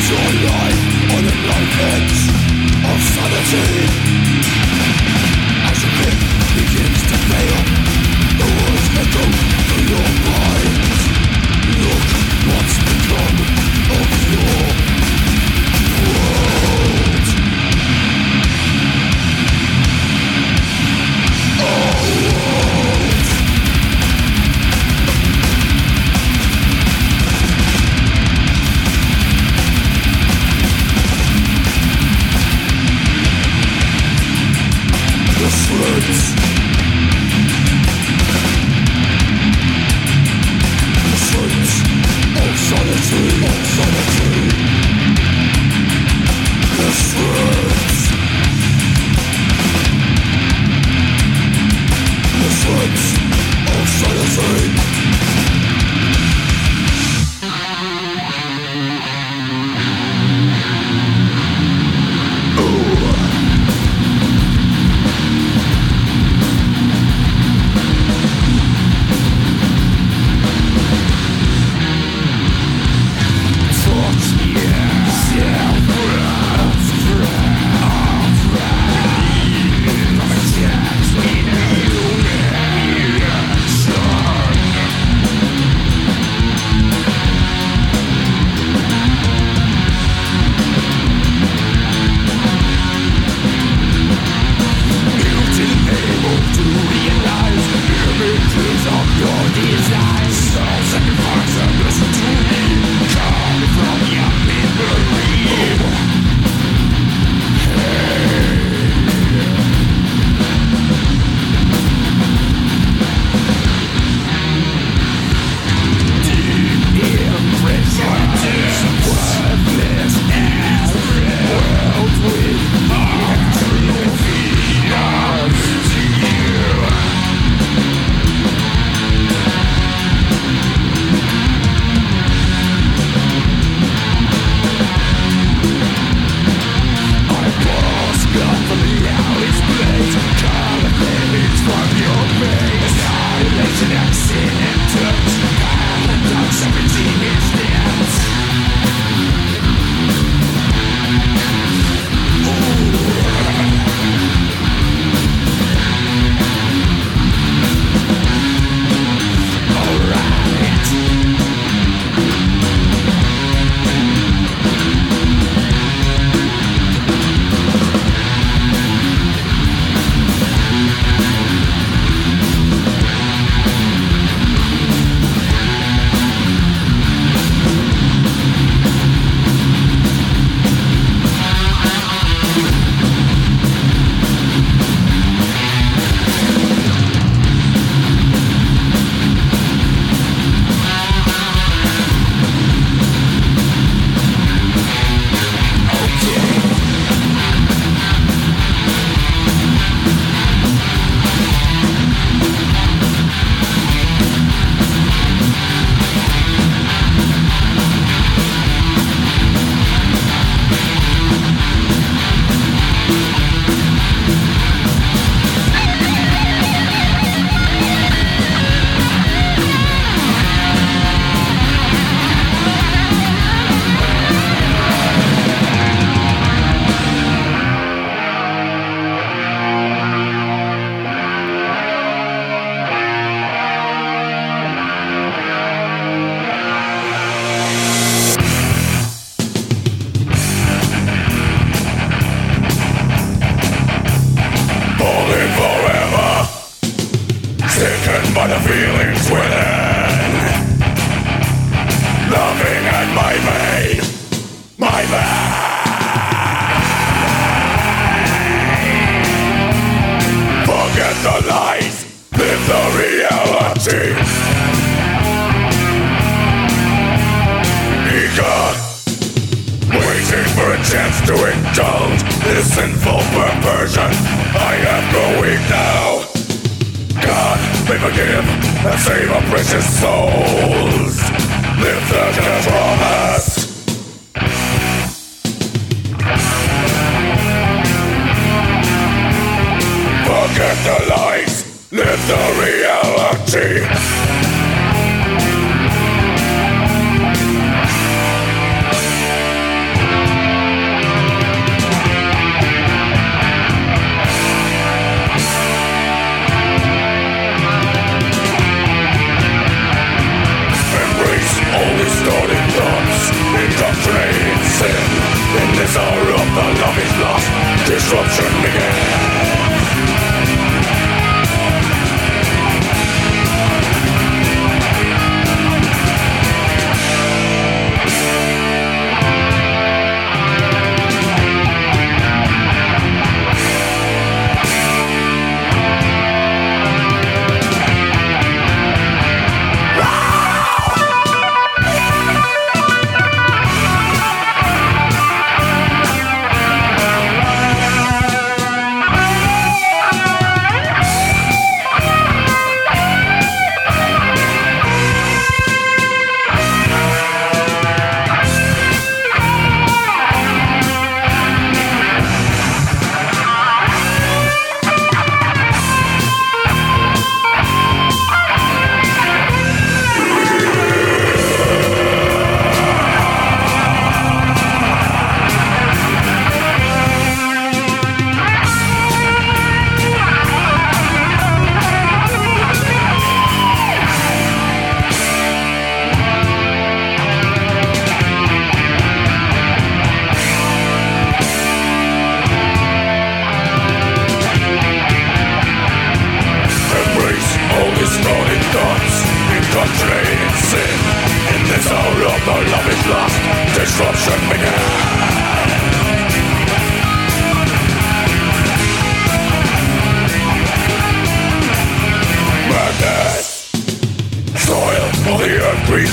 Your life on a the slint. The slint of sanity, of sanity. The slint. The slint of sanity.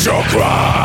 is your cry.